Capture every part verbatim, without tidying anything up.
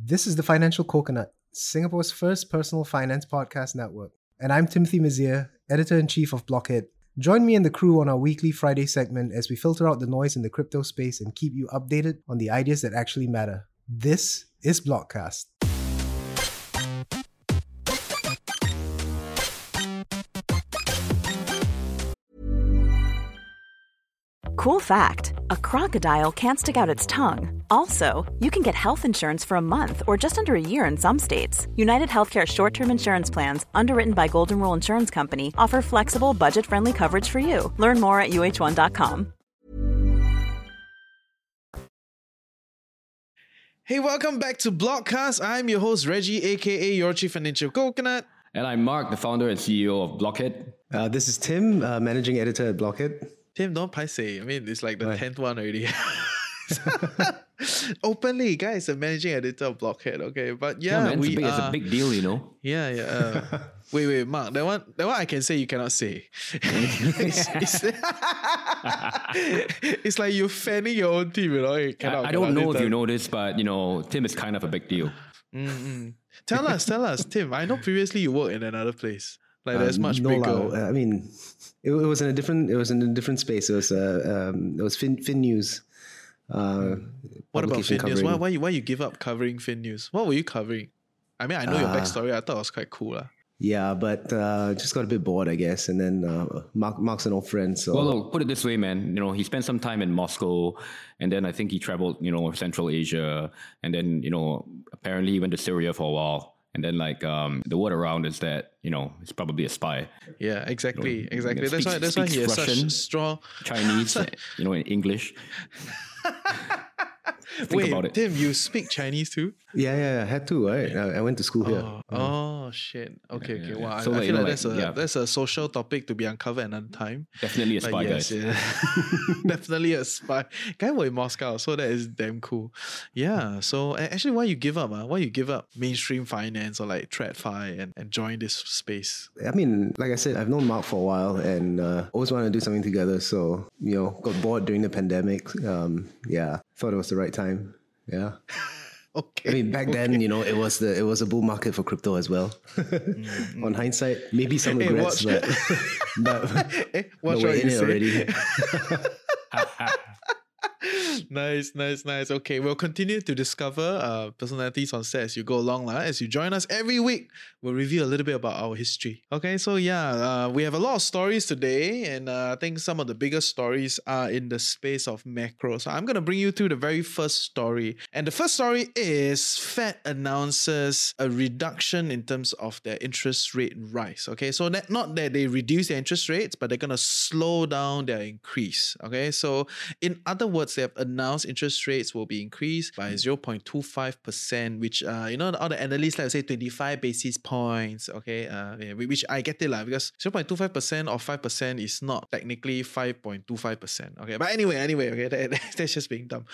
This is The Financial Coconut, Singapore's first personal finance podcast network. And I'm Timothy Mazier, Editor-in-Chief of Blockhead. Join me and the crew on our weekly Friday segment as we filter out the noise in the crypto space and keep you updated on the ideas that actually matter. This is Blockcast. Cool fact, a crocodile can't stick out its tongue. Also, you can get health insurance for a month or just under a year in some states. UnitedHealthcare short-term insurance plans, underwritten by Golden Rule Insurance Company, offer flexible, budget-friendly coverage for you. Learn more at U H one dot com. Hey, welcome back to Blockcast. I'm your host, Reggie, aka your Chief Financial Coconut. And I'm Mark, the founder and C E O of Blockhead. Uh, this is Tim, uh, managing editor at Blockhead. Tim, don't paiseh. I mean, it's like the tenth one already. Openly, guys, the managing editor of Blockhead, okay? But yeah, yeah man, we it's a, big, are... it's a big deal, you know? Yeah, yeah. Uh, wait, wait, Mark, that one that one I can say you cannot say. it's, it's, it's like you're fanning your own team, you know? You cannot, I, I don't know editor. If you know this, but, you know, Tim is kind of a big deal. Mm-hmm. Tell us, tell us, Tim. I know previously you worked in another place. Like that's um, much no bigger. La, I mean, it, it was in a different. It was in a different space. It was uh, um, it was Fin, fin News. Uh, what about Fin covering. News? Why, why, why you give up covering Fin News? What were you covering? I mean, I know uh, your backstory. I thought it was quite cool, lah. Yeah, but uh, just got a bit bored, I guess. And then uh, Mark, Mark's an old friend. So well, look, put it this way, man. You know, he spent some time in Moscow, and then I think he traveled, you know, Central Asia, and then you know, apparently he went to Syria for a while. And then, like, um, the word around is that, you know, he's probably a spy. Yeah, exactly, you know, exactly. Speaks, that's why that's why he has Russian, such strong Chinese, you know, in English. Think Wait, about it. Tim, you speak Chinese too? Yeah, yeah, I had to, right? Yeah. I, I went to school oh, here. Oh, mm. shit. Okay, yeah, okay. Yeah, wow, so I, like, I feel like, like that's, a, yeah. that's a social topic to be uncovered another time. Definitely a spy, like, yes, guys. Yeah. Definitely a spy. Guy was in Moscow, so that is damn cool. Yeah, so actually, why you give up? Uh? Why you give up mainstream finance or like TradFi and, and join this space? I mean, like I said, I've known Mark for a while and uh, always wanted to do something together. So, you know, got bored during the pandemic. Um, yeah, thought it was the right time. Time. Yeah. Okay. I mean, back okay. then, you know, it was the it was a bull market for crypto as well. Mm-hmm. On hindsight, maybe some regrets, hey, but, but hey, watch no, we're in it say. Already. Nice, nice, nice. Okay, we'll continue to discover uh, personalities on set as you go along. La. As you join us every week, we'll review a little bit about our history. Okay, so yeah, uh, we have a lot of stories today, and uh, I think some of the biggest stories are in the space of macro. So I'm going to bring you through the very first story. And the first story is Fed announces a reduction in terms of their interest rate rise. Okay, so that, not that they reduce their interest rates, but they're going to slow down their increase. Okay, so in other words, they have announced interest rates will be increased by zero point two five percent, which, uh, you know, all the analysts like to say twenty-five basis points, okay, uh, which I get it lah, because zero point two five percent or five percent is not technically five point two five percent, okay, but anyway, anyway, okay, that, that's just being dumb.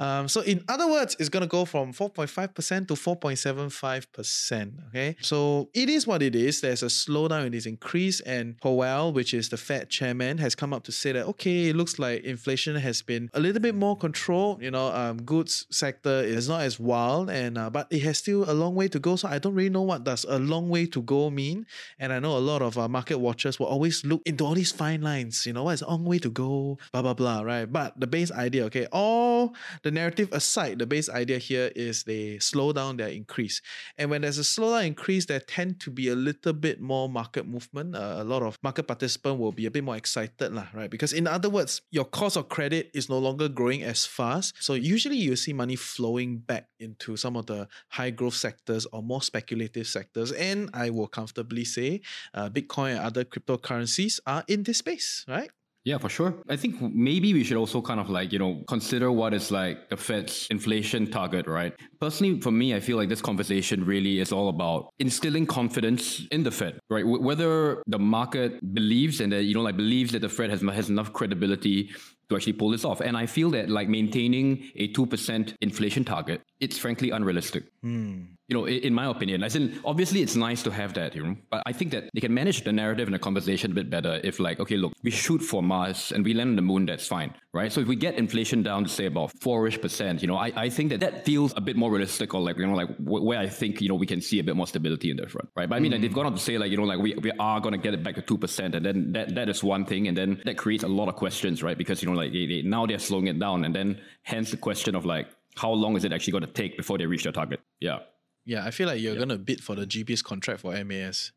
Um, so in other words, it's going to go from four point five percent to four point seven five percent, okay, so it is what it is. There's a slowdown in this increase, and Powell, which is the Fed chairman, has come up to say that, okay, it looks like inflation has been a little bit more control, you know, um, goods sector is not as wild, and uh, but it has still a long way to go. So I don't really know what does a long way to go mean. And I know a lot of uh, market watchers will always look into all these fine lines. You know, what is a long way to go? Blah blah blah, right? But the base idea, okay, all the narrative aside, the base idea here is they slow down their increase. And when there's a slow down increase, there tend to be a little bit more market movement. Uh, a lot of market participants will be a bit more excited, lah, right? Because in other words, your cost of credit is no longer growing as fast. So usually you see money flowing back into some of the high growth sectors or more speculative sectors. And I will comfortably say uh, Bitcoin and other cryptocurrencies are in this space, right? Yeah, for sure. I think maybe we should also kind of like, you know, consider what is like the Fed's inflation target, right? Personally, for me, I feel like this conversation really is all about instilling confidence in the Fed, right? W- whether the market believes and that, you know, like believes that the Fed has, has enough credibility to actually pull this off. And I feel that like maintaining a two percent inflation target it's frankly unrealistic. Mm. You know, in my opinion, as in, obviously it's nice to have that, you know, but I think that they can manage the narrative and the conversation a bit better if like, okay, look, we shoot for Mars and we land on the moon, that's fine, right? So if we get inflation down to say about four-ish percent, you know, I, I think that that feels a bit more realistic or like, you know, like w- where I think, you know, we can see a bit more stability in the front, right? But I mean, mm. like, they've gone on to say like, you know, like we, we are going to get it back to two percent and then that that is one thing and then that creates a lot of questions, right? Because, you know, like they, they, now they're slowing it down and then hence the question of like, how long is it actually going to take before they reach their target? Yeah. Yeah, I feel like you're yeah. going to bid for the G B's contract for M A S.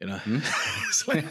You know, hmm? It's like,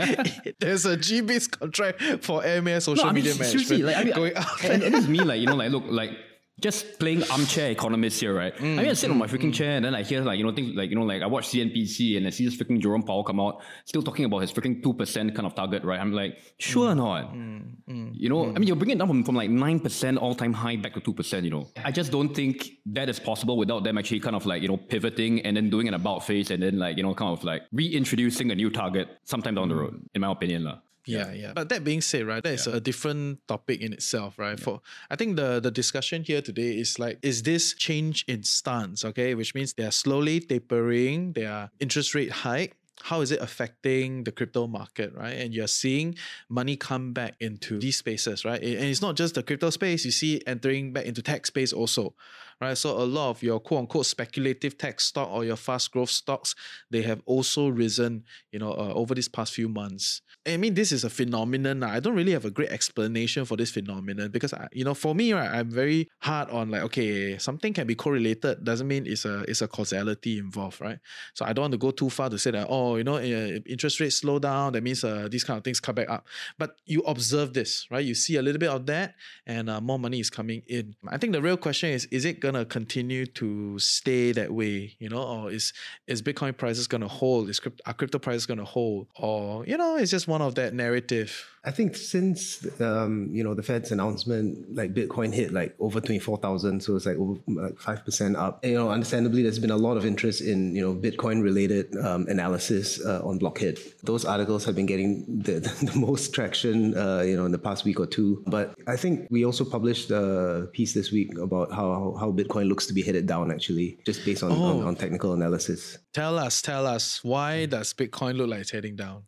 there's a G B's contract for M A S social no, I mean, media management like, I mean, going out. And it is me, like, you know, like, look, like, just playing armchair economist here, right? Mm, I mean, I sit mm, on my freaking mm. chair and then I hear like, you know, things like, you know, like I watch C N B C and I see this freaking Jerome Powell come out, still talking about his freaking two percent kind of target, right? I'm like, sure mm, not. Mm, mm, you know, mm. I mean, you're bringing it down from, from like nine percent all-time high back to two percent, you know. I just don't think that is possible without them actually kind of like, you know, pivoting and then doing an about face and then like, you know, kind of like reintroducing a new target sometime down mm. the road, in my opinion, lah. Yeah, yeah. But that being said, right, that is yeah. a different topic in itself, right? Yeah. For I think the, the discussion here today is like, is this change in stance, okay? Which means they are slowly tapering their interest rate hike. How is it affecting the crypto market, right? And you're seeing money come back into these spaces, right? And it's not just the crypto space, you see entering back into tech space also, right? So a lot of your quote-unquote speculative tech stock or your fast growth stocks, they have also risen, you know, uh, over these past few months. I mean, this is a phenomenon. I don't really have a great explanation for this phenomenon because, I, you know, for me, right, I'm very hard on like, okay, something can be correlated, doesn't mean it's a, it's a causality involved, right? So I don't want to go too far to say that, oh, you know, interest rates slow down, that means uh, these kind of things come back up. But you observe this, right? You see a little bit of that and uh, more money is coming in. I think the real question is, is it going to continue to stay that way? You know, or is is Bitcoin prices going to hold? Is crypt- Are crypto prices going to hold? Or, you know, it's just one of that narrative. I think since, um, you know, the Fed's announcement, like Bitcoin hit like over twenty-four thousand. So it's like over like five percent up. And, you know, understandably, there's been a lot of interest in, you know, Bitcoin related um, analysis. Uh, on Blockhead. Those articles have been getting the, the most traction, uh, you know, in the past week or two. But I think we also published a piece this week about how how Bitcoin looks to be headed down, actually, just based on, oh. on, on technical analysis. Tell us, tell us, why does Bitcoin look like it's heading down?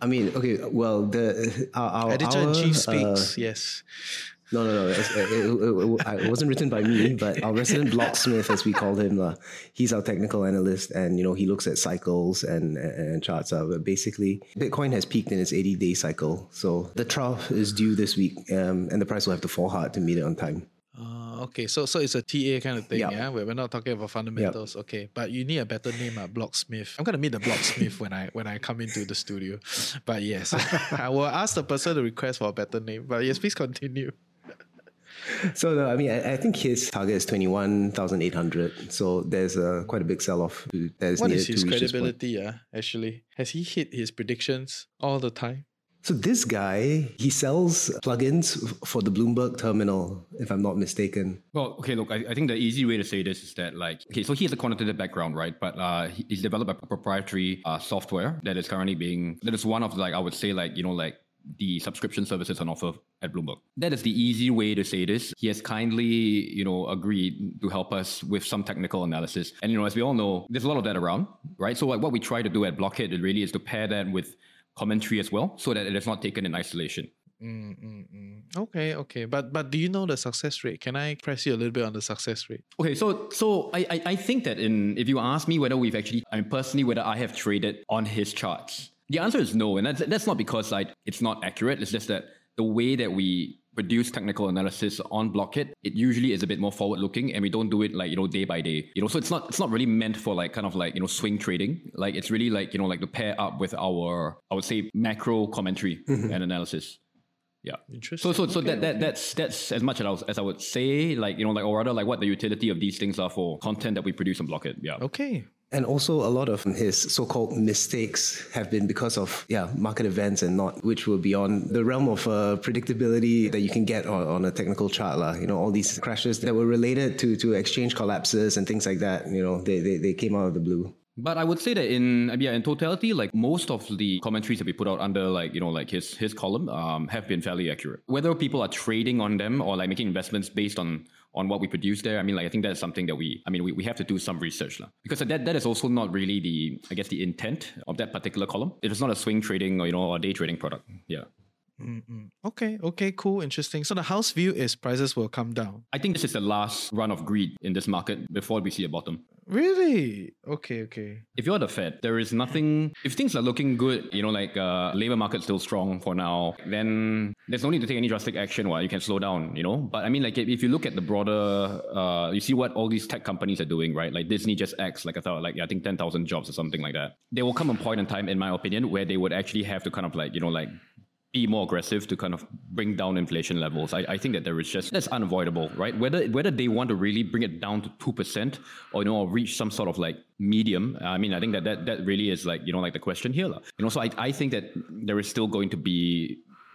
I mean, okay, well, the our, our editor-in-chief speaks, uh, yes. No, no, no. It, it, it, it, it wasn't written by me, but our resident BlockSmith, as we called him, uh, he's our technical analyst, and you know he looks at cycles and, and charts. Uh, but basically, Bitcoin has peaked in its eighty-day cycle, so the trough is due this week, um, and the price will have to fall hard to meet it on time. Uh, okay, so so it's a T A kind of thing, yep. yeah? We're not talking about fundamentals, yep. okay. But you need a better name, uh, Blocksmith. I'm going to meet the Blocksmith when I when I come into the studio. But yes, I will ask the person to request for a better name. But yes, please continue. So, no, I mean, I, I think his target is twenty-one thousand eight hundred. So there's a, quite a big sell-off that is what needed to reach this point. What is his credibility, uh, actually? Has he hit his predictions all the time? So this guy, he sells plugins for the Bloomberg terminal, if I'm not mistaken. Well, okay, look, I, I think the easy way to say this is that like, okay, so he has a quantitative background, right? But uh, he's developed a proprietary uh, software that is currently being, that is one of like, I would say like, you know, like, the subscription services on offer at Bloomberg. That is the easy way to say this. He has kindly, you know, agreed to help us with some technical analysis. And, you know, as we all know, there's a lot of that around, right? So what, what we try to do at Blockhead really is to pair that with commentary as well so that it is not taken in isolation. Mm, mm, mm. Okay, okay. But but do you know the success rate? Can I press you a little bit on the success rate? Okay, so so I, I, I think that in if you ask me whether we've actually, I mean, personally, whether I have traded on his charts, the answer is no, and that's, that's not because like it's not accurate. It's just that the way that we produce technical analysis on Blockhead, it usually is a bit more forward-looking, and we don't do it like you know day by day. You know, so it's not it's not really meant for like kind of like you know swing trading. Like it's really like you know like to pair up with our I would say macro commentary and analysis. Yeah, interesting. So so so okay. that that that's that's as much as I, was, as I would say like you know like or rather like what the utility of these things are for content that we produce on Blockhead. Yeah. Okay. And also a lot of his so-called mistakes have been because of, yeah, market events and not, which were beyond the realm of uh, predictability that you can get on, on a technical chart. La. You know, all these crashes that were related to, to exchange collapses and things like that, you know, they, they, they came out of the blue. But I would say that in yeah, in totality, like most of the commentaries that we put out under like, you know, like his his column um, have been fairly accurate. Whether people are trading on them or like making investments based on on what we produce there, I mean, like I think that's something that we, I mean, we, we have to do some research. La. Because that that is also not really the, I guess, the intent of that particular column. If it's not a swing trading or, you know, or day trading product. Yeah. Mm-mm. Okay, okay, cool, interesting. So the house view is prices will come down. I think this is the last run of greed in this market before we see a bottom. Really? Okay, okay. If you're the Fed, there is nothing... If things are looking good, you know, like uh, labor market's still strong for now, then there's no need to take any drastic action while you can slow down, you know? But I mean, like if you look at the broader... Uh, you see what all these tech companies are doing, right? Like Disney just axed, like I thought, like I think ten thousand jobs or something like that. There will come a point in time, in my opinion, where they would actually have to kind of like, you know, like... be more aggressive to kind of bring down inflation levels. I, I think that there is just, that's unavoidable, right? Whether whether they want to really bring it down to two percent or, you know, or reach some sort of like medium, I mean, I think that that, that really is like, you know, like the question here. You know, so I, I think that there is still going to be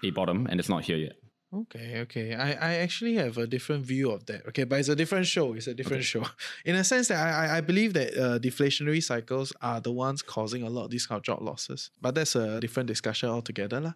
a bottom and it's not here yet. Okay, okay. I, I actually have a different view of that. Okay, but it's a different show. It's a different okay. show. In a sense that I I believe that uh, deflationary cycles are the ones causing a lot of these kind of job losses. But that's a different discussion altogether. La.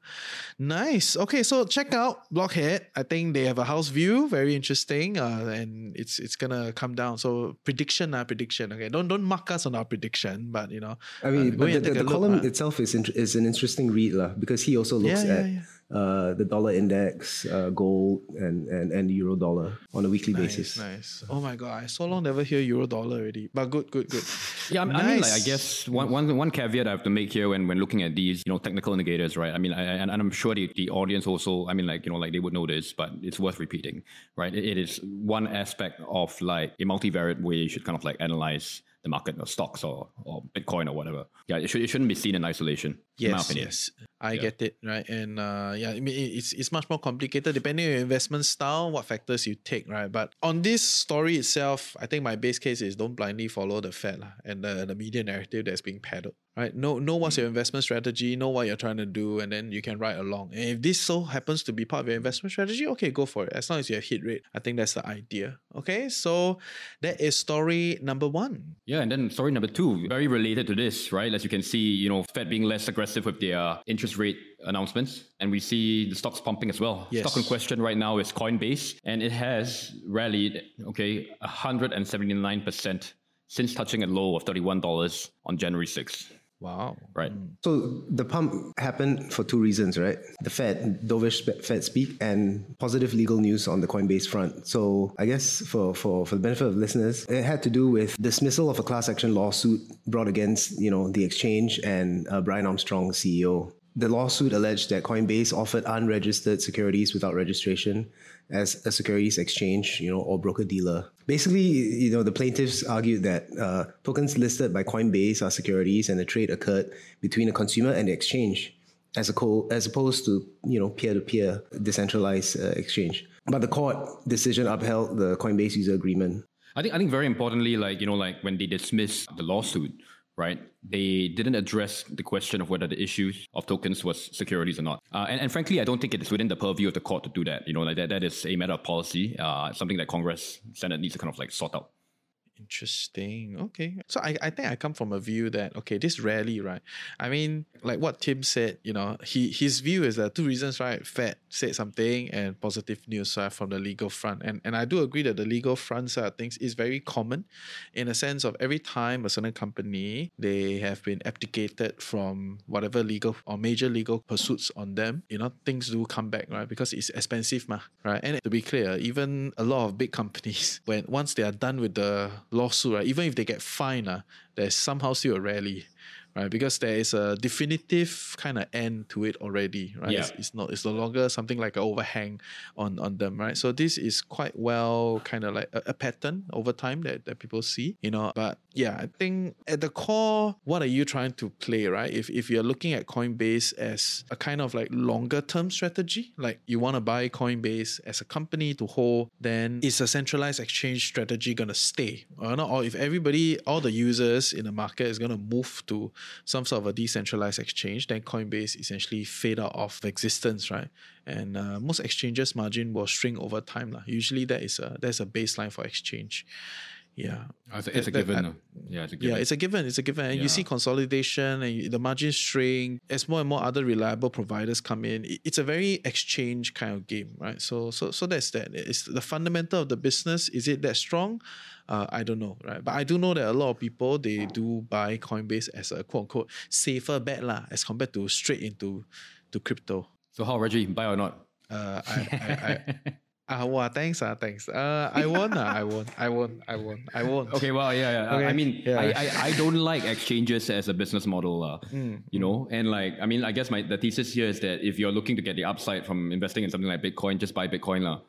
Nice. Okay, so check out Blockhead. I think they have a house view. Very interesting. Uh, and it's it's going to come down. So prediction, uh, prediction. Okay, don't don't mark us on our prediction. But, you know. I mean, uh, but the, the, the look, column uh, itself is, in, is an interesting read la, because he also looks yeah, at... Yeah, yeah. Uh, the dollar index, uh, gold, and, and, and euro dollar on a weekly nice, basis. Nice. Oh my God, I so long never hear euro dollar already. But good, good, good. Yeah, I mean, nice. I mean, like, I guess one, one, one caveat I have to make here when, when looking at these, you know, technical indicators, right? I mean, I, and, and I'm sure the, the audience also, I mean, like, you know, like they would know this, but it's worth repeating, right? It, it is one aspect of like a multivariate way you should kind of like analyze the market or stocks or, or Bitcoin or whatever. Yeah, it, should, it shouldn't be seen in isolation. Yes, in my opinion. Yes. I yeah. get it, right? And uh, yeah, I mean, it's it's much more complicated depending on your investment style, what factors you take, right? But on this story itself, I think my base case is don't blindly follow the Fed lah, and the, the media narrative that's being peddled, right? Know, know what's your investment strategy, know what you're trying to do, and then you can ride along. And if this so happens to be part of your investment strategy, okay, go for it. As long as you have hit rate, I think that's the idea. Okay, so that is story number one. Yeah, and then story number two, very related to this, right? As you can see, you know, Fed being less aggressive with their uh, interest rate announcements, and we see the stocks pumping as well. Yes. Stock in question right now is Coinbase, and it has rallied, okay, one hundred seventy-nine percent since touching a low of thirty-one dollars on January sixth. Wow. Right. So the pump happened for two reasons, right? The Fed, dovish Fed speak, and positive legal news on the Coinbase front. So I guess for, for, for the benefit of listeners, it had to do with dismissal of a class action lawsuit brought against, you know, the exchange and uh, Brian Armstrong, C E O. The lawsuit alleged that Coinbase offered unregistered securities without registration as a securities exchange, you know, or broker-dealer. Basically, you know, the plaintiffs argued that uh, tokens listed by Coinbase are securities, and the trade occurred between a consumer and the exchange, as a co- as opposed to, you know, peer-to-peer decentralized uh, exchange. But the court decision upheld the Coinbase user agreement. I think I think very importantly, like, you know, like when they dismiss the lawsuit, right? They didn't address the question of whether the issue of tokens was securities or not. Uh, and, and frankly, I don't think it's within the purview of the court to do that. You know, like that, that is a matter of policy, uh, something that Congress, Senate needs to kind of like sort out. Interesting. Okay. So I, I think I come from a view that, okay, this rally, right? I mean, like what Tim said, you know, he his view is that two reasons, right? Fed said something and positive news uh, from the legal front. And and I do agree that the legal front side of things is very common in a sense of every time a certain company, they have been abdicated from whatever legal or major legal pursuits on them, you know, things do come back, right? Because it's expensive, ma, right? And to be clear, even a lot of big companies, when once they are done with the lawsuit, right? Even if they get fined, uh, there's somehow still a rally, right? Because there is a definitive kind of end to it already, right? Yeah. It's, it's not, it's no longer something like an overhang on, on them, right? So this is quite well kind of like a, a pattern over time that, that people see, you know. But yeah, I think at the core, what are you trying to play, right? If if you're looking at Coinbase as a kind of like longer term strategy, like you want to buy Coinbase as a company to hold, then is a centralized exchange strategy going to stay or not? Or if everybody, all the users in the market is going to move to some sort of a decentralized exchange, then Coinbase essentially fade out of existence, right? And uh, most exchanges' margin will shrink over time. Lah. Usually that is a, that's a baseline for exchange. Yeah, it's a, it's a given. I, yeah, it's a given. Yeah, it's a given. It's a given. And yeah. you see consolidation and the margins shrink as more and more other reliable providers come in. It's a very exchange kind of game, right? So, so, so that's that. It's the fundamental of the business. Is it that strong? Uh, I don't know, right? But I do know that a lot of people, they do buy Coinbase as a quote unquote safer bet lah, as compared to straight into to crypto. So, how Reggie, buy or not? Uh, I. I, I Ah, uh, wow, thanks, ah, uh, thanks. Uh, I won't, uh, I won't, I won't, I won't, I won't. Okay, well, yeah, yeah. Okay. I mean, yeah. I, I, I don't like exchanges as a business model, uh, mm. you know, and like, I mean, I guess my the thesis here is that if you're looking to get the upside from investing in something like Bitcoin, just buy Bitcoin, lah.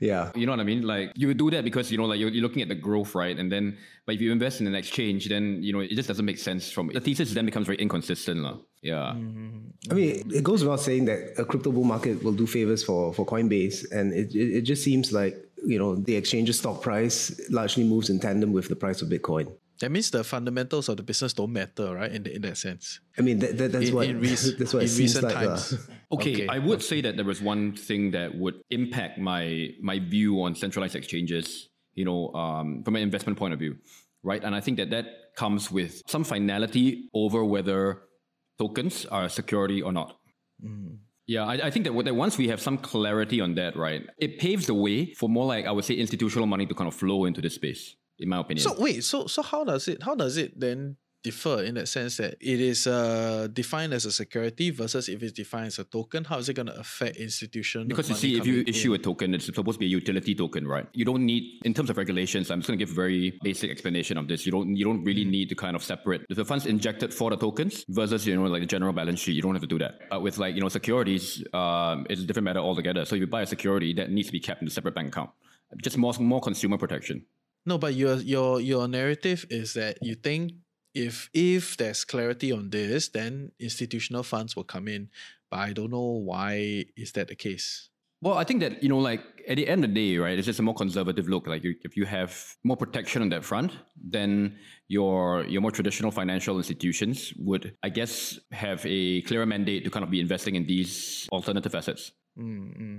Yeah. You know what I mean? Like, you do that because, you know, like you're, you're looking at the growth, right? And then, but if you invest in an exchange, then, you know, it just doesn't make sense from, the thesis then becomes very inconsistent, lah. Yeah. Mm-hmm. I mean, it goes without saying that a crypto bull market will do favors for, for Coinbase. And it, it, it just seems like, you know, the exchange's stock price largely moves in tandem with the price of Bitcoin. That means the fundamentals of the business don't matter, right? In the, in that sense. I mean, that, that, that's, in, what, in rec- that's what it seems like. In recent times. Okay, okay, I would okay. say that there was one thing that would impact my, my view on centralized exchanges, you know, um, from an investment point of view, right? And I think that that comes with some finality over whether tokens are a security or not. Mm. Yeah, I, I think that, that once we have some clarity on that, right, it paves the way for more like, I would say, institutional money to kind of flow into this space, in my opinion. So wait, so so how does it how does it then differ in that sense that it is uh, defined as a security versus if it's defined as a token? How is it going to affect institutional money? Because you see, if you issue in? a token, it's supposed to be a utility token, right? You don't need, in terms of regulations, I'm just going to give a very basic explanation of this. You don't you don't really mm. need to kind of separate the funds injected for the tokens versus, you know, like the general balance sheet. You don't have to do that. Uh, with like, you know, securities, um, it's a different matter altogether. So if you buy a security, that needs to be kept in a separate bank account. Just more, more consumer protection. No, but your your your narrative is that you think If if there's clarity on this, then institutional funds will come in. But I don't know why is that the case. Well, I think that, you know, like at the end of the day, right, it's just a more conservative look. Like you, if you have more protection on that front, then your your more traditional financial institutions would, I guess, have a clearer mandate to kind of be investing in these alternative assets. Mm-hmm.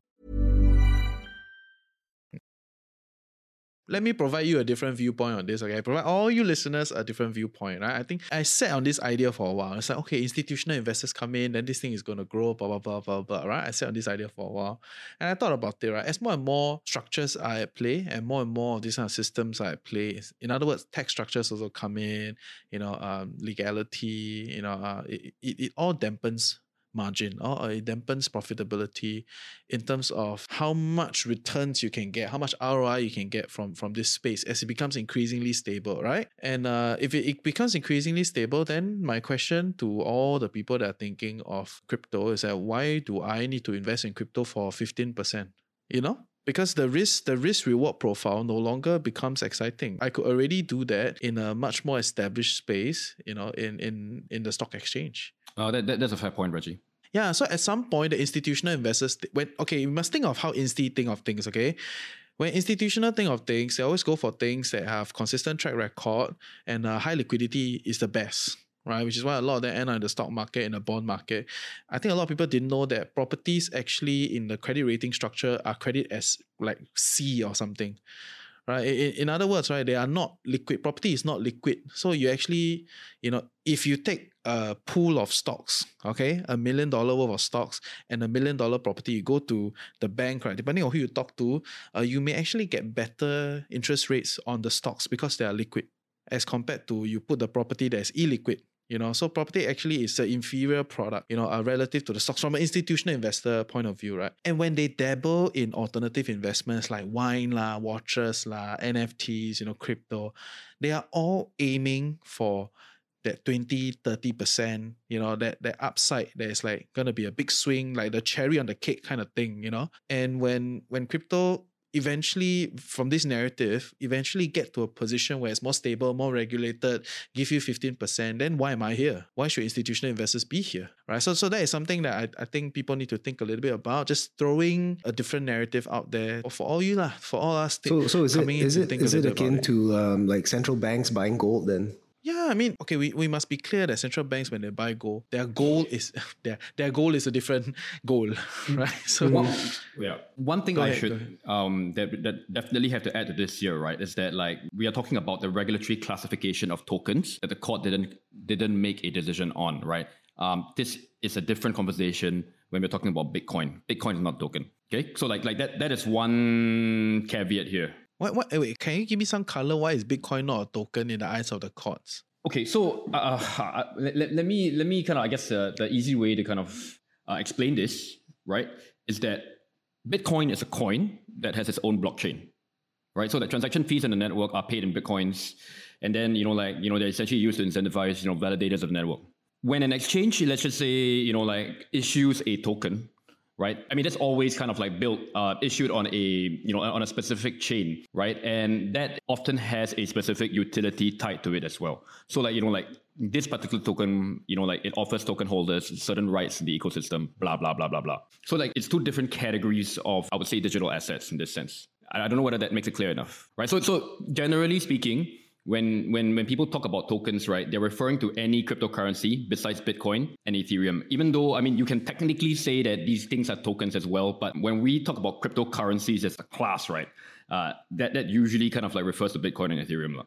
Let me provide you a different viewpoint on this, okay? I provide all you listeners a different viewpoint, right? I think I sat on this idea for a while. It's like, okay, institutional investors come in, then this thing is going to grow, blah, blah, blah, blah, blah, right? I sat on this idea for a while. And I thought about it, right? As more and more structures are at play and more and more of these kind of systems are at play, in other words, tax structures also come in, you know, um, legality, you know, uh, it, it, it all dampens margin, or it dampens profitability in terms of how much returns you can get, how much R O I you can get from, from this space as it becomes increasingly stable, right? And uh, if it, it becomes increasingly stable, then my question to all the people that are thinking of crypto is that why do I need to invest in crypto for fifteen percent? You know? Because the risk, the risk-reward profile no longer becomes exciting. I could already do that in a much more established space, you know, in in, in the stock exchange. Oh, that, that that's a fair point, Reggie. Yeah, so at some point, the institutional investors, th- when okay, you must think of how insti think of things, okay? When institutional think of things, they always go for things that have consistent track record and uh, high liquidity is the best, right? Which is why a lot of them end up in the stock market, in the bond market. I think a lot of people didn't know that properties actually in the credit rating structure are credit as like C or something, right? In, in other words, right, they are not liquid. Property is not liquid. So you actually, you know, if you take a pool of stocks, okay, a million dollar worth of stocks and a million dollar property, you go to the bank, right, depending on who you talk to, uh, you may actually get better interest rates on the stocks because they are liquid as compared to you put the property that is illiquid. You know, so property actually is an inferior product, you know, uh, relative to the stocks from an institutional investor point of view, right? And when they dabble in alternative investments like wine lah, watches lah, N F Ts, you know, crypto, they are all aiming for that twenty, thirty percent, you know, that, that upside that is like going to be a big swing, like the cherry on the cake kind of thing, you know? And when when crypto eventually, from this narrative, eventually get to a position where it's more stable, more regulated, give you fifteen percent, then why am I here? Why should institutional investors be here? Right? So, so that is something that I, I think people need to think a little bit about, just throwing a different narrative out there for all you, lah, for all us. So, so is it, is it, is it akin to um, like central banks buying gold then? Yeah, I mean, okay, we, we must be clear that central banks, when they buy gold, their goal is their their goal is a different goal, right? So one, yeah, one thing go I ahead, should um that, that definitely have to add to this here, right, is that like we are talking about the regulatory classification of tokens that the court didn't didn't make a decision on, right? Um, this is a different conversation when we're talking about Bitcoin. Bitcoin is not token. Okay, so like like that that is one caveat here. What, what, wait, can you give me some color? Why is Bitcoin not a token in the eyes of the courts? Okay, so uh, uh, let, let me let me kind of, I guess, uh, the easy way to kind of uh, explain this, right, is that Bitcoin is a coin that has its own blockchain, right? So the transaction fees on the network are paid in Bitcoins. And then, you know, like, you know, they're essentially used to incentivize, you know, validators of the network. When an exchange, let's just say, you know, like issues a token, right? I mean, that's always kind of like built, uh, issued on a, you know, on a specific chain, right? And that often has a specific utility tied to it as well. So like, you know, like this particular token, you know, like it offers token holders certain rights in the ecosystem, blah, blah, blah, blah, blah. So like it's two different categories of, I would say, digital assets in this sense. I don't know whether that makes it clear enough, right? So, so generally speaking, When when when people talk about tokens, right, they're referring to any cryptocurrency besides Bitcoin and Ethereum. Even though, I mean, you can technically say that these things are tokens as well. But when we talk about cryptocurrencies as a class, right, uh, that, that usually kind of like refers to Bitcoin and Ethereum.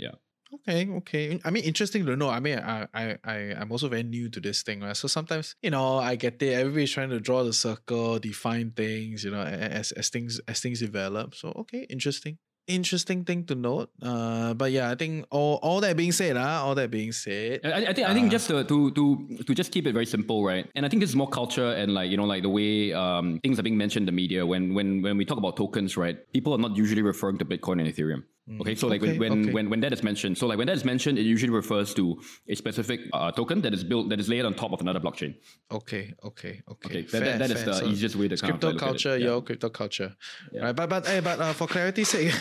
Yeah. Okay, okay. I mean, interesting to know. I mean, I, I, I, I'm also very new to this thing, right? So sometimes, you know, I get there. Everybody's trying to draw the circle, define things, you know, as as things as things develop. So okay, interesting. Interesting thing to note, uh, but yeah, I think all, all that being said, uh, all that being said, I, I think uh, I think just to, to to to just keep it very simple, right? And I think this is more culture and like you know like the way um, things are being mentioned in the media. When when when we talk about tokens, right? People are not usually referring to Bitcoin and Ethereum. Okay, so like okay, when when, okay. when when that is mentioned, so like when that is mentioned, it usually refers to a specific uh, token that is built that is layered on top of another blockchain. Okay, okay, okay. okay fair, that that, that is the so easiest way to kind crypto of like culture, look at it. Yeah. Yo, crypto culture. Yeah. Right, but but hey, but uh, for clarity's sake,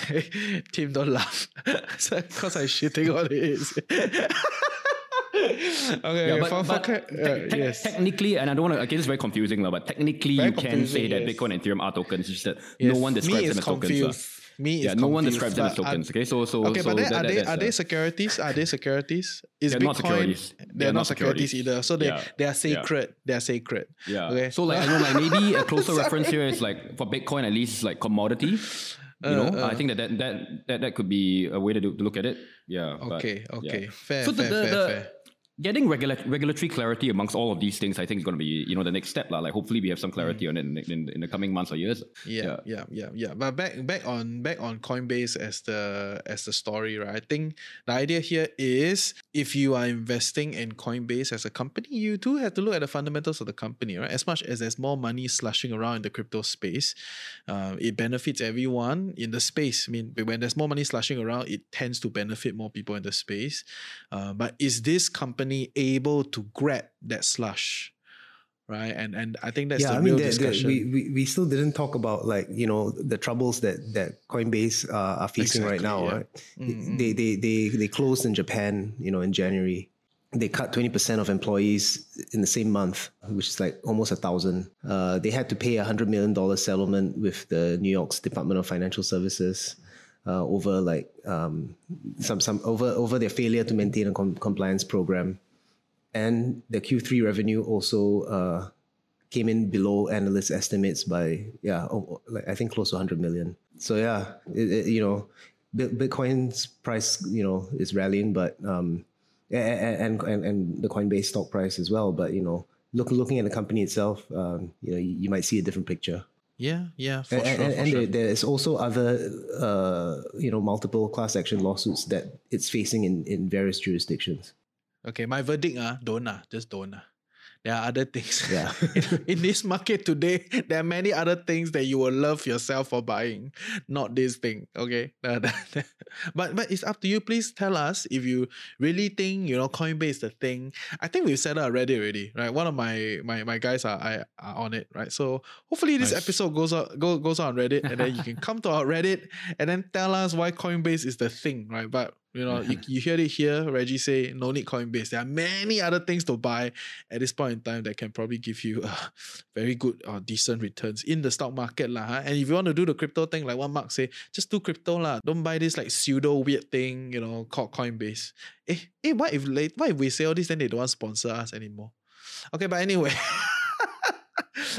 Tim, don't laugh because I'm shitting on it. Okay, yeah, okay, but, but te- te- uh, yes. technically, and I don't want to, okay, this is very confusing, but technically very you can say that yes. Bitcoin and Ethereum are tokens, it's just that yes. no one describes them as confused. tokens. Uh. Me yeah, no confused, one describes them as tokens, okay? So, so, okay, so but then, that, are, they, are they securities? Are they securities? Is they're Bitcoin, not securities. They're, they're not securities, securities either. So they, yeah. they are sacred. Yeah. They are sacred. Yeah. Okay. So like, I know, like maybe a closer reference here is like, for Bitcoin at least, like commodity. You know, uh, uh, I think that that, that that that could be a way to, do, to look at it. Yeah. Okay. But, okay. Yeah. Fair. So fair, the, the, fair, fair. Getting regula- regulatory clarity amongst all of these things, I think, is going to be you know the next step, lah. Like hopefully we have some clarity mm. on it in, in, in the coming months or years. Yeah, yeah, yeah, yeah. yeah. But back back on back on Coinbase as the as the story, right? I think the idea here is if you are investing in Coinbase as a company, you do have to look at the fundamentals of the company, right? As much as there's more money slushing around in the crypto space, uh, it benefits everyone in the space. I mean, when there's more money slushing around, it tends to benefit more people in the space. Uh, but is this company able to grab that slush, right? And and I think that's yeah, the I mean, real there, discussion. There, we, we we still didn't talk about like you know the troubles that that Coinbase uh, are facing exactly, right now. Yeah. Right? Mm-hmm. They they they they closed in Japan, you know, in January. They cut twenty percent of employees in the same month, which is like almost a thousand. Uh, they had to pay a hundred million dollar settlement with the New York's Department of Financial Services. Uh, over like um, some some over over their failure to maintain a com- compliance program, and the Q three revenue also uh, came in below analyst estimates by yeah oh, like I think close to one hundred million. So yeah, it, it, you know, Bitcoin's price you know is rallying, but um, and and and the Coinbase stock price as well. But you know, look, looking at the company itself, um, you know, you might see a different picture. Yeah, yeah, for and, sure. And, for and sure. there is also other, uh, you know, multiple class action lawsuits that it's facing in, in various jurisdictions. Okay, my verdict, uh, don't, uh, just don't. Uh. There are other things. Yeah. in, in this market today, there are many other things that you will love yourself for buying, not this thing. Okay. but but it's up to you. Please tell us if you really think, you know, Coinbase is the thing. I think we've set up Reddit already, right? One of my my my guys are, I, are on it, right? So hopefully this nice. episode goes out go, goes on Reddit, and then you can come to our Reddit and then tell us why Coinbase is the thing, right? But you know, you, you heard it here, Reggie say, no need Coinbase. There are many other things to buy at this point in time that can probably give you uh, very good or decent returns in the stock market. Lah, huh? And if you want to do the crypto thing, like what Mark say, just do crypto. Lah. Don't buy this like pseudo weird thing, you know, called Coinbase. Eh, eh what, if, like, what if we say all this, then they don't want to sponsor us anymore? Okay, but anyway...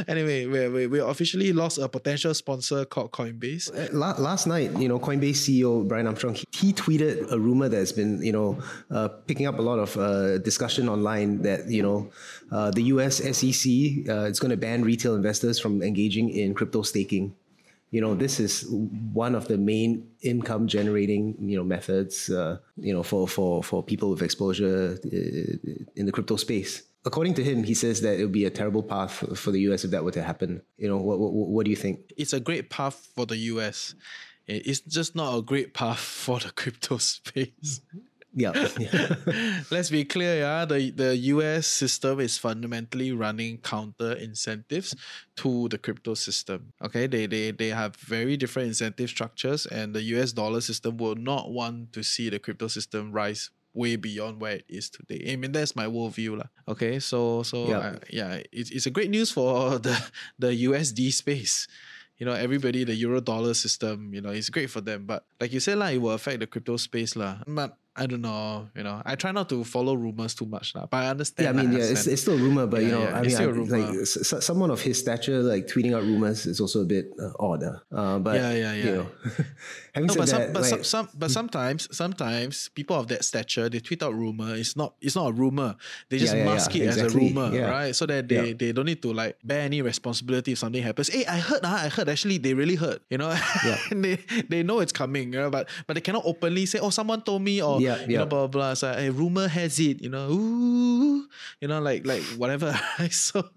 Anyway, we, we, we officially lost a potential sponsor called Coinbase. Last night, you know, Coinbase C E O Brian Armstrong, he, he tweeted a rumor that's been, you know, uh, picking up a lot of uh, discussion online that, you know, uh, the U S S E C uh, is going to ban retail investors from engaging in crypto staking. You know, this is one of the main income generating, you know, methods, uh, you know, for, for, for people with exposure in the crypto space. According to him, he says that it would be a terrible path for the U S if that were to happen. You know, what, what, what do you think? It's a great path for the U S. It's just not a great path for the crypto space. Yeah. yeah. Let's be clear, yeah. The, the U S system is fundamentally running counter incentives to the crypto system. Okay, they, they, they have very different incentive structures, and the U S dollar system will not want to see the crypto system rise way beyond where it is today. I mean, that's my worldview, lah. Okay, so so yeah, uh, yeah it's it's a great news for the the U S D space. You know, everybody, the euro dollar system, you know, it's great for them. But like you said, lah, it will affect the crypto space, lah. But I don't know, you know, I try not to follow rumors too much, lah. But I understand. Yeah, I mean, I yeah, it's, it's still a rumor, but yeah, you know, yeah, I mean, I, like s- someone of his stature, like tweeting out rumors is also a bit uh, odd, uh, but yeah, yeah, yeah. You know, having no, said but some, that, but like, some, some, but sometimes, sometimes people of that stature, they tweet out rumor. It's not, it's not a rumor. They just yeah, yeah, mask yeah, it exactly. as a rumor, yeah. right? So that they, yeah. they don't need to like bear any responsibility if something happens. Hey, I heard, uh, I heard. Actually, they really heard, you know. Yeah. and they they know it's coming, you know, but but they cannot openly say, oh, someone told me or. Yeah. Yeah, you yeah. know, blah, blah, blah. So, hey, rumor has it, you know, ooh, you know, like, like whatever. so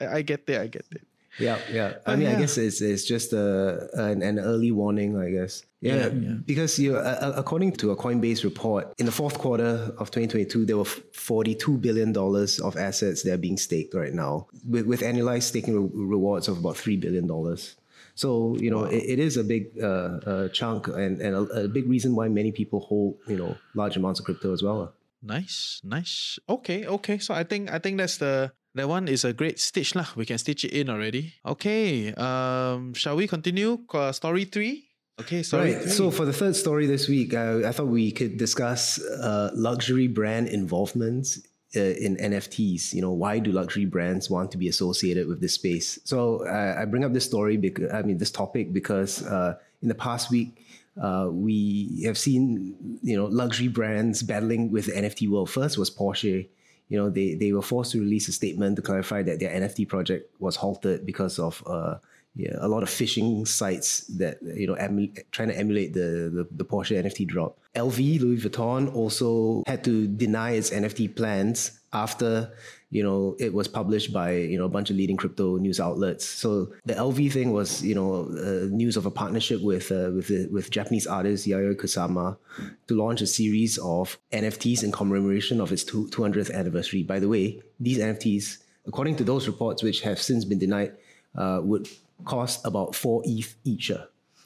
I get it, I get it. Yeah, yeah. I but mean, yeah. I guess it's it's just a an, an early warning, I guess. Yeah, yeah, yeah. Because you, uh, according to a Coinbase report, in the fourth quarter of twenty twenty-two, there were forty-two billion dollars of assets that are being staked right now, with, with annualized staking re- rewards of about three billion dollars. So, you know, wow. it, it is a big uh, uh, chunk and, and a, a big reason why many people hold, you know, large amounts of crypto as well. Nice, nice. Okay, okay. So I think I think that's the, that one is a great stitch lah. We can stitch it in already. Okay, um, shall we continue uh, story three? Okay, sorry. Right. So for the third story this week, uh, I thought we could discuss uh, luxury brand involvements Uh, in N F Ts. You know, why do luxury brands want to be associated with this space? So uh, I bring up this story because I mean this topic because uh, in the past week uh, we have seen, you know, luxury brands battling with the N F T world. First was Porsche. You know, they they were forced to release a statement to clarify that their N F T project was halted because of uh, yeah, a lot of phishing sites that, you know, emu- trying to emulate the, the, the Porsche N F T drop. L V, Louis Vuitton, also had to deny its N F T plans after, you know, it was published by, you know, a bunch of leading crypto news outlets. So the L V thing was, you know, uh, news of a partnership with uh, with uh, with Japanese artist Yayoi Kusama to launch a series of N F Ts in commemoration of its two hundredth anniversary. By the way, these N F Ts, according to those reports which have since been denied, uh, would cost about four E T H each,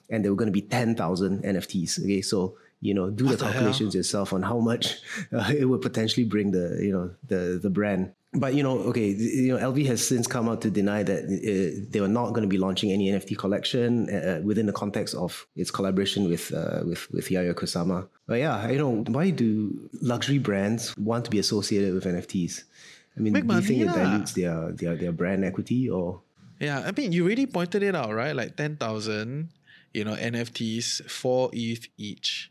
and there were going to be ten thousand N F Ts. Okay, so you know, do what the calculations the yourself on how much uh, it would potentially bring the, you know, the the brand. But you know, okay, you know, L V has since come out to deny that uh, they were not going to be launching any N F T collection uh, within the context of its collaboration with uh, with with Yayoi Kusama. But yeah, you know, why do luxury brands want to be associated with N F Ts? I mean, Make do you think yeah. it dilutes their their their brand equity or? Yeah, I mean, you really pointed it out, right? Like ten thousand, you know, N F Ts, four E T H each.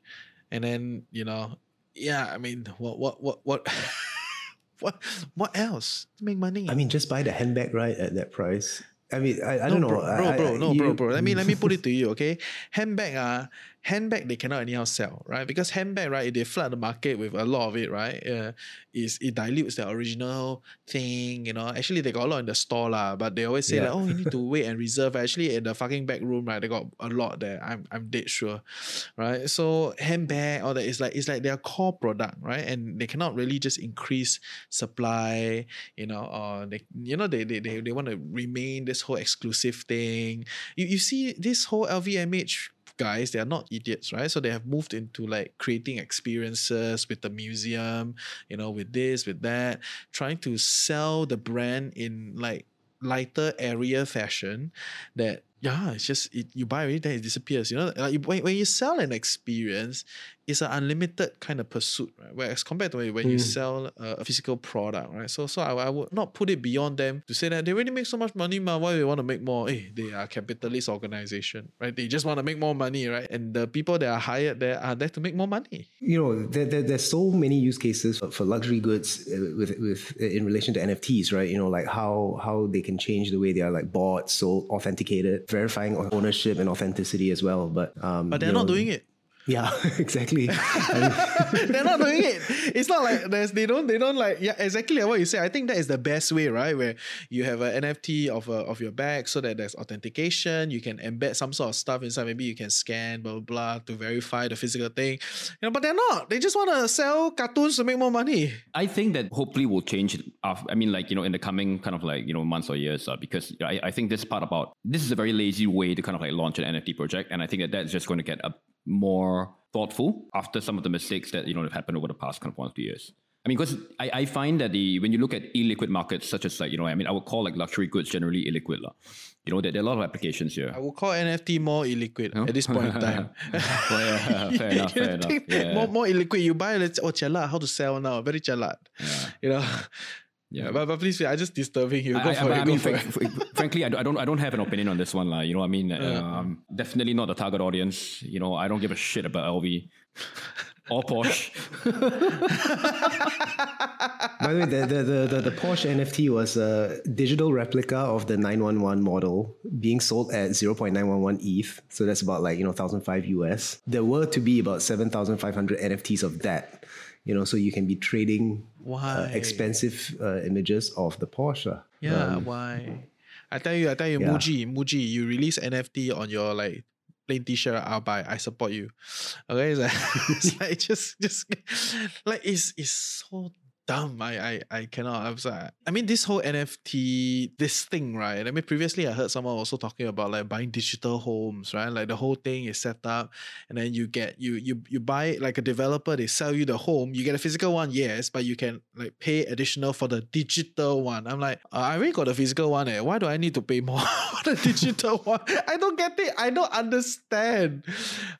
And then, you know, yeah, I mean, what, what, what, what, what, what else to make money? I mean, just buy the handbag, right, at that price. I mean, I, I no, don't know. Bro, I, bro, bro, I, no, you, bro, bro. Let me, let me put it to you, okay? Handbag, ah, handbag they cannot anyhow sell, right? Because handbag, right, if they flood the market with a lot of it, right, uh, is it dilutes their original thing, you know. Actually, they got a lot in the store, lah, but they always say, yeah. like, oh, you need to wait and reserve. Actually, in the fucking back room, right, they got a lot there. I'm I'm dead sure, right? So handbag, all that, is like, it's like their core product, right? And they cannot really just increase supply, you know, or they, you know, they they they, they want to remain this whole exclusive thing. You you see this whole L V M H guys, they are not idiots, right? So they have moved into like creating experiences with the museum, you know, with this, with that, trying to sell the brand in like lighter, airier fashion that, yeah, it's just, it, you buy it, then it disappears. You know, like you, when, when you sell an experience, it's an unlimited kind of pursuit, right? Whereas compared to when, when mm. you sell a, a physical product, right? So so I, I would not put it beyond them to say that they already make so much money, ma, why do they want to make more? Hey, they are a capitalist organization, right? They just want to make more money, right? And the people that are hired there are there to make more money. You know, there, there, there's so many use cases for, for luxury goods with, with in relation to N F Ts, right? You know, like how, how they can change the way they are like bought, sold, authenticated, verifying ownership and authenticity as well. But um, but they're not know, doing it. Yeah, exactly. They're not doing it. It's not like there's, they don't they don't like yeah exactly like what you said. I think that is the best way, right? Where you have an N F T of a, of your bag so that there's authentication. You can embed some sort of stuff inside. Maybe you can scan blah blah blah to verify the physical thing. You know, but they're not. They just want to sell cartoons to make more money. I think that hopefully will change. After, I mean, like you know, in the coming kind of like you know months or years, uh, because I, I think this part about this is a very lazy way to kind of like launch an N F T project, and I think that that's just going to get a more thoughtful after some of the mistakes that you know have happened over the past kind of one or two years. I mean, because I, I find that the when you look at illiquid markets, such as like you know, I mean, I would call like luxury goods generally illiquid, lah. You know, there, there are a lot of applications here. I would call N F T more illiquid no? at this point in time. Well, yeah, fair enough, fair enough. Yeah. More, more illiquid. You buy, let's oh chala, how to sell now? Very chala. Yeah. You know. Yeah, but, but please, I just disturbing you. Go I, for I, it. I mean, go for it. Frankly, I don't, I don't have an opinion on this one, lah. You know, what I mean, yeah. um, definitely not the target audience. You know, I don't give a shit about L V or Porsche. By the way, the the, the the the Porsche N F T was a digital replica of the nine one one model being sold at zero point nine one one E T H. So that's about like you know one thousand five U S. There were to be about seven thousand five hundred N F Ts of that. You know, so you can be trading uh, expensive uh, images of the Porsche. Yeah, um, why? I tell you, I tell you, yeah. Muji, Muji, you release N F T on your like plain T-shirt, I'll buy. I support you. Okay, it's like, it's like just, just like it's it's so dumb. I, I, I cannot. I'm sorry. I mean, this whole N F T, this thing, right? I mean, previously I heard someone also talking about like buying digital homes, right? Like the whole thing is set up and then you get, you you you buy like a developer, they sell you the home, you get a physical one, yes, but you can like pay additional for the digital one. I'm like, uh, I already got the physical one. Eh? Why do I need to pay more for the digital one? I don't get it. I don't understand.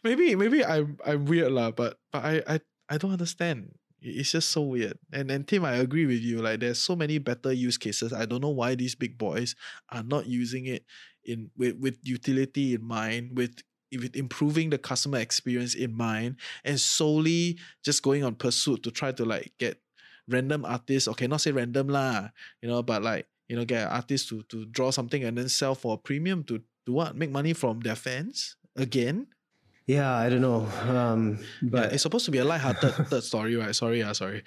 Maybe, maybe I'm, I'm weird lah, but, but I, I, I don't understand. It's just so weird. And and Tim, I agree with you. Like there's so many better use cases. I don't know why these big boys are not using it in with, with utility in mind, with with improving the customer experience in mind, and solely just going on pursuit to try to like get random artists, okay, not say random lah, you know, but like, you know, get artists to to draw something and then sell for a premium to do what? Make money from their fans again. Yeah, I don't know. Um, but yeah, it's supposed to be a lighthearted third story, right? Sorry, yeah, sorry.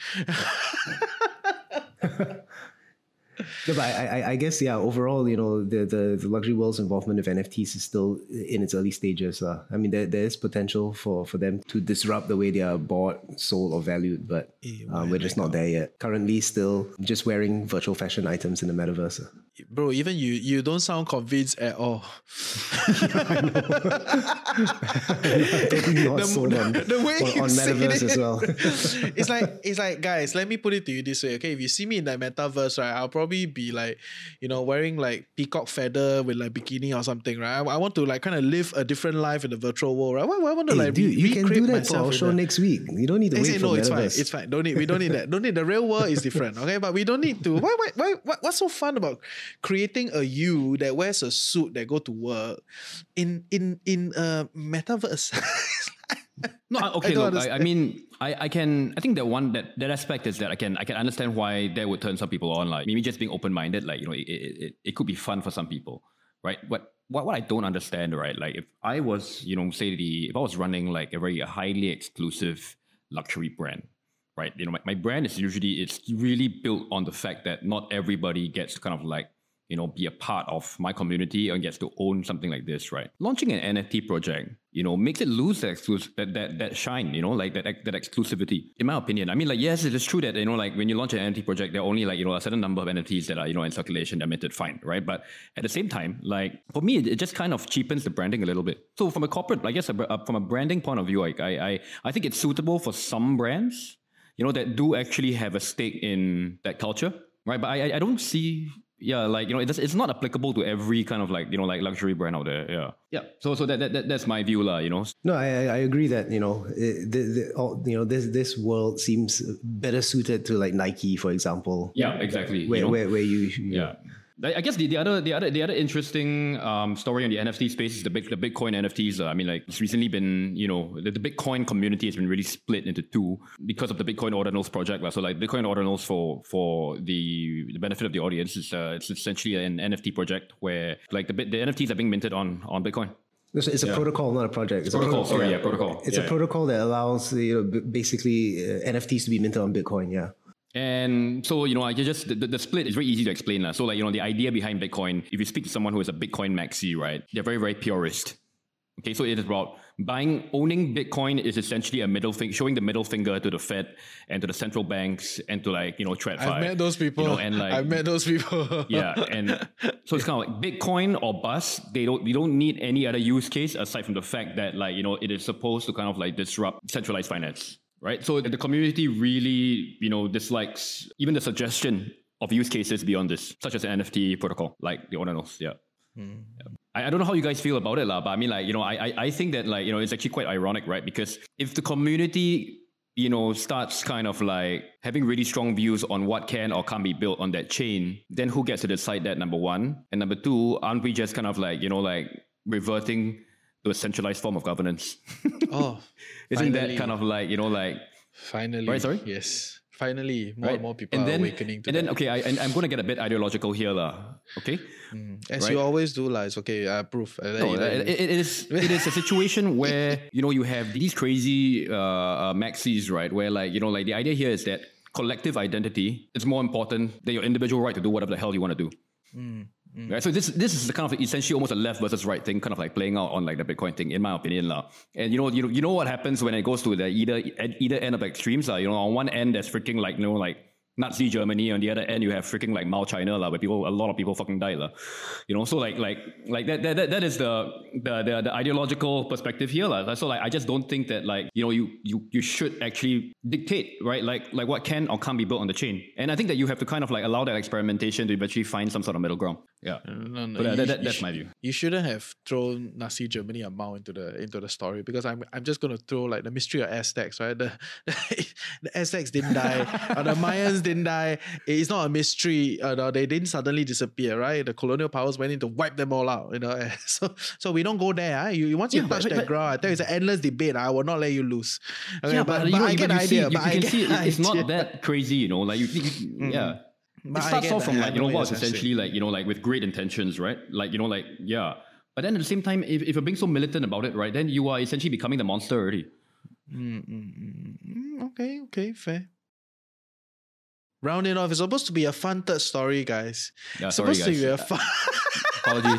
No, but I, I, I guess, yeah, overall, you know, the, the, the luxury world's involvement of N F Ts is still in its early stages. Uh. I mean, there, there is potential for, for them to disrupt the way they are bought, sold, or valued, but uh, we're just not there yet. Currently, still just wearing virtual fashion items in the metaverse. Uh. Bro, even you, you don't sound convinced at all. Yeah, I know. I'm totally not the, sold on, the way on, on metaverse it. As well. It's like, it's like, guys, let me put it to you this way, okay? If you see me in the metaverse, right, I'll probably be like, you know, wearing like peacock feather with like bikini or something, right? I, I want to like kind of live a different life in the virtual world, right? Why, why I want to hey, like dude, re- you can do that for our show next week. You don't need to wait say, for no, it's fine. It's fine. Don't need. We don't need that. Don't need. The real world is different, okay? But we don't need to. Why? Why? Why? why what's so fun about creating a you that wears a suit that go to work in in in a metaverse? No, okay. I, look, I, I mean, I, I can. I think that one that, that aspect is that I can I can understand why that would turn some people on. Like maybe just being open minded. Like you know, it, it it could be fun for some people, right? But what, what I don't understand, right? Like if I was, you know, say the, if I was running like a very highly exclusive luxury brand, right? You know, my, my brand is usually, it's really built on the fact that not everybody gets to kind of like, you know, be a part of my community and gets to own something like this, right? Launching an N F T project, you know, makes it lose that exclusive, that, that, that shine, you know, like that, that exclusivity, in my opinion. I mean, like, yes, it is true that, you know, like when you launch an N F T project, there are only like, you know, a certain number of N F Ts that are, you know, in circulation admitted, fine, right? But at the same time, like for me, it just kind of cheapens the branding a little bit. So from a corporate, I guess from a branding point of view, like I, I, I think it's suitable for some brands, you know, that do actually have a stake in that culture, right? But I, I don't see... Yeah, like, you know, it's it's not applicable to every kind of like, you know, like luxury brand out there. Yeah. Yeah. So so that, that that's my view, lah, you know. No, I I agree that, you know, it, the, the, all, you know, this this world seems better suited to like Nike, for example. Yeah, exactly. Where you know? where, where you, you Yeah. Know. I guess the, the other the other the other interesting um, story on the N F T space is the big the Bitcoin N F Ts. Uh, I mean, like it's recently been, you know, the, the Bitcoin community has been really split into two because of the Bitcoin Ordinals project. So like Bitcoin Ordinals, for for the, the benefit of the audience, is uh, it's essentially an N F T project where like the the N F Ts are being minted on on Bitcoin. It's a yeah. protocol, not a project. It's protocol, a protocol. Sorry, yeah, protocol. It's yeah, a yeah. protocol that allows, you know, basically uh, N F Ts to be minted on Bitcoin. Yeah. And so, you know, I just the, the split is very easy to explain. La. So like, you know, the idea behind Bitcoin, if you speak to someone who is a Bitcoin maxi, right, they're very, very purist. Okay, so it is about buying, owning Bitcoin is essentially a middle finger, showing the middle finger to the Fed and to the central banks and to like, you know, TradFi. I've met those people. You know, and like, I've met those people. Yeah. And so it's kind of like Bitcoin or bust. They don't, we don't need any other use case aside from the fact that like, you know, it is supposed to kind of like disrupt centralized finance. Right. So the community really, you know, dislikes even the suggestion of use cases beyond this, such as an N F T protocol, like the Ordinals. Yeah. Mm. yeah. I, I don't know how you guys feel about it, lah, but I mean, like, you know, I, I I think that like, you know, it's actually quite ironic, right? Because if the community, you know, starts kind of like having really strong views on what can or can't be built on that chain, then who gets to decide that, number one? And number two, aren't we just kind of like, you know, like reverting to a centralized form of governance? Oh. Isn't finally, that kind of like, you know, like... Finally. Right, sorry? Yes. Finally, more right? and more people and then, are awakening to and that. Then, okay, I, and I'm going to get a bit ideological here, lah. Okay? Mm. As right? you always do, lah. It's okay, I approve. I no, it, it, is, it is a situation where, you know, you have these crazy uh, uh, maxis, right? Where like, you know, like the idea here is that collective identity is more important than your individual right to do whatever the hell you want to do. Mm. Mm. Right, so this this is the kind of essentially almost a left versus right thing, kind of like playing out on like the Bitcoin thing, in my opinion, lah. And you know, you know, you know what happens when it goes to the either either end of extremes, lah. You know, on one end there's freaking like, you know, like Nazi Germany, on the other end you have freaking like Mao China, lah, where people a lot of people fucking die, lah. You know, so like like like that that that is the the the, the ideological perspective here, lah. So like I just don't think that like, you know, you you you should actually dictate, right, like like what can or can't be built on the chain. And I think that you have to kind of like allow that experimentation to eventually find some sort of middle ground. Yeah, no, no, but that, you, that, that's sh- my view. You shouldn't have thrown Nazi Germany and Mao into the into the story, because I'm I'm just gonna throw like the mystery of Aztecs, right? The the, the Aztecs didn't die, or the Mayans didn't die. It's not a mystery. Uh, no, they didn't suddenly disappear, right? The colonial powers went in to wipe them all out, you know. So so we don't go there. Huh? You once you yeah, touch but, that but, ground, I tell you, it's an endless debate. I will not let you lose. Okay, yeah, but, but, but I get an idea. See, but you I can see it, it's not that crazy, you know. Like you, you mm-hmm. yeah. But it starts off from like, you know, what's essentially like, you know, like with great intentions, right? Like, you know, like, yeah. But then at the same time, if, if you're being so militant about it, right, then you are essentially becoming the monster already. Mm-hmm. Okay, okay, fair. Rounding off, it's supposed to be a fun third story, guys. Yeah, it's sorry, supposed guys. to be a fun... Apologies.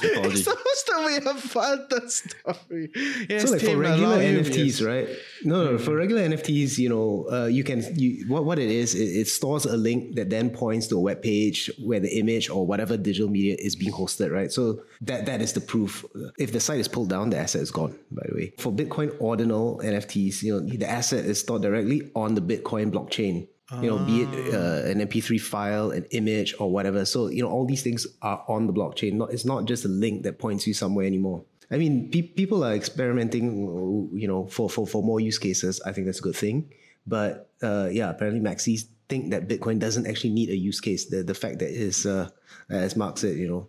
It's supposed to be a fun story. Yes, so like Tim, for regular N F Ts, right? No, no, mm. for regular N F Ts, you know, uh, you can you, what what it is, it, it stores a link that then points to a web page where the image or whatever digital media is being hosted, right? So that that is the proof. If the site is pulled down, the asset is gone. By the way, for Bitcoin ordinal N F Ts, you know, the asset is stored directly on the Bitcoin blockchain. you know, be it uh, an M P three file, an image or whatever. So, you know, all these things are on the blockchain. Not, it's not just a link that points you somewhere anymore. I mean, pe- people are experimenting, you know, for, for, for more use cases. I think that's a good thing. But uh, yeah, apparently Maxis think that Bitcoin doesn't actually need a use case. The, the fact that it's, uh, as Mark said, you know,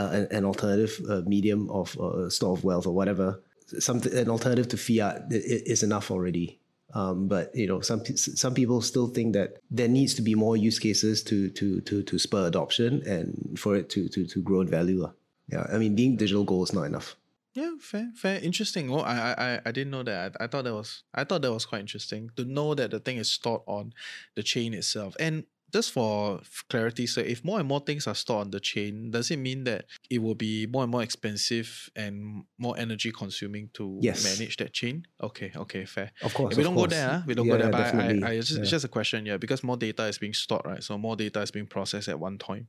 uh, an, an alternative uh, medium of uh, store of wealth or whatever, something, an alternative to fiat is enough already. Um, but you know, some some people still think that there needs to be more use cases to to to to spur adoption and for it to to to grow in value. Yeah, I mean, being digital gold is not enough. Yeah, fair, fair, interesting. Well, I I I didn't know that. I, I thought that was I thought that was quite interesting to know that the thing is stored on the chain itself. And just for clarity, so if more and more things are stored on the chain, does it mean that it will be more and more expensive and more energy consuming to yes. manage that chain? Okay, okay, fair. Of course, if we of don't course. go there. Huh? We don't yeah, go there. But I, I, I, it's, just, yeah. it's just a question, yeah, because more data is being stored, right? So more data is being processed at one time.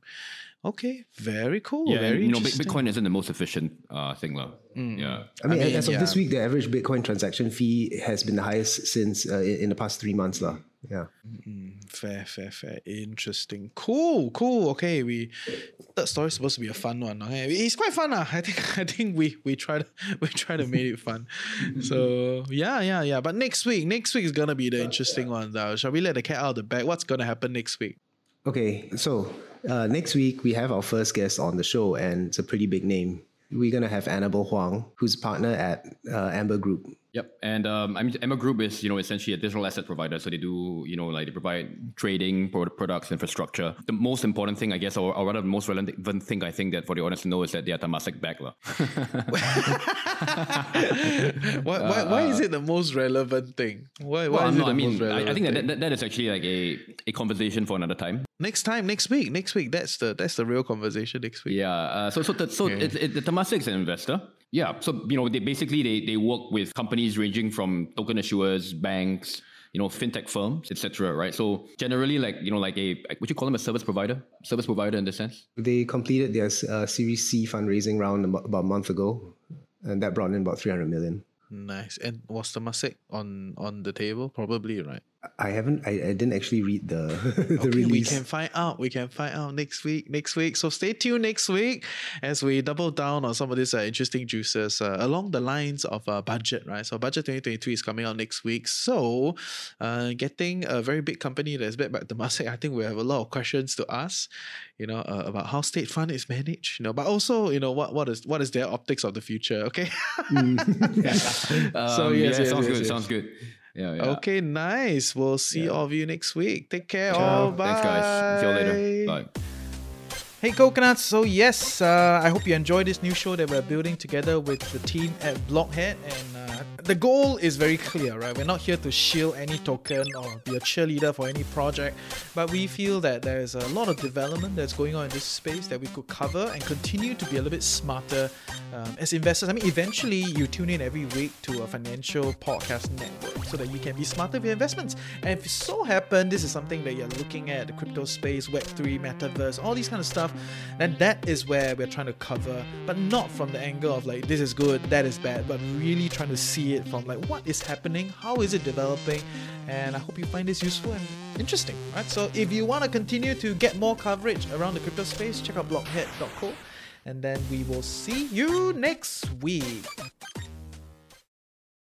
Okay, very cool. Yeah, very you know, Bitcoin isn't the most efficient uh, thing, though. Mm. Yeah, I mean, I mean as yeah. of this week, the average Bitcoin transaction fee has been the highest since uh, in the past three months, lah. Yeah. Mm-hmm. Fair, fair, fair. Interesting. Cool, cool. Okay, we that story is supposed to be a fun one. Okay? It's quite fun. Uh. I think I think we we try to we try to make it fun. So yeah, yeah, yeah. But next week, next week is gonna be the interesting one though. Shall we let the cat out of the bag? What's gonna happen next week? Okay, so uh, next week we have our first guest on the show, and it's a pretty big name. We're gonna have Annabel Huang, who's a partner at uh, Amber Group. Yep, and um, I mean, Amber Group is you know essentially a digital asset provider. So they do you know like they provide trading, products, infrastructure. The most important thing, I guess, or, or rather, the most relevant thing I think that for the audience to know is that they are Temasek backed. why, why, why is it the most relevant thing? Why? Why well, is no, it the I mean, most relevant? I, I think that, that that is actually like a a conversation for another time. Next time, next week, next week. That's the that's the real conversation next week. Yeah. Uh, so so the, so yeah. it, it, the Temasek is an investor. Yeah. So you know they basically they they work with companies ranging from token issuers, banks, you know, fintech firms, et cetera. Right. So generally, like you know, like a would you call them a service provider? Service provider in this sense. They completed their uh, Series C fundraising round about a month ago, and that brought in about three hundred million. Nice. And was Temasek on on the table? Probably, right? I haven't. I, I didn't actually read the the okay, release. We can find out. We can find out next week. Next week. So stay tuned next week as we double down on some of these uh, interesting juices uh, along the lines of uh, budget, right? So budget twenty twenty-three is coming out next week. So uh, getting a very big company that's backed by Temasek, I think we have a lot of questions to ask. You know uh, about how state fund is managed. You know, but also you know what what is what is their optics of the future? Okay. Mm. um, so yes, yeah, yes, sounds yes, good. Yes. Sounds good. Yeah, yeah. Okay, nice. We'll see yeah. all of you next week. Take care. Ciao. All. Bye. Thanks, guys. See you later. Bye. Hey, Coconuts. So yes, uh, I hope you enjoyed this new show that we're building together with the team at Blockhead. And uh, the goal is very clear, right? We're not here to shield any token or be a cheerleader for any project. But we feel that there's a lot of development that's going on in this space that we could cover and continue to be a little bit smarter um, as investors. I mean, eventually you tune in every week to a financial podcast network so that you can be smarter with your investments. And if it so happens, this is something that you're looking at, the crypto space, Web three, Metaverse, all these kind of stuff, and that is where we're trying to cover, but not from the angle of like this is good, that is bad, but really trying to see it from like what is happening, how is it developing, and I hope you find this useful and interesting. Right? So if you want to continue to get more coverage around the crypto space, check out blockhead dot co, and then we will see you next week.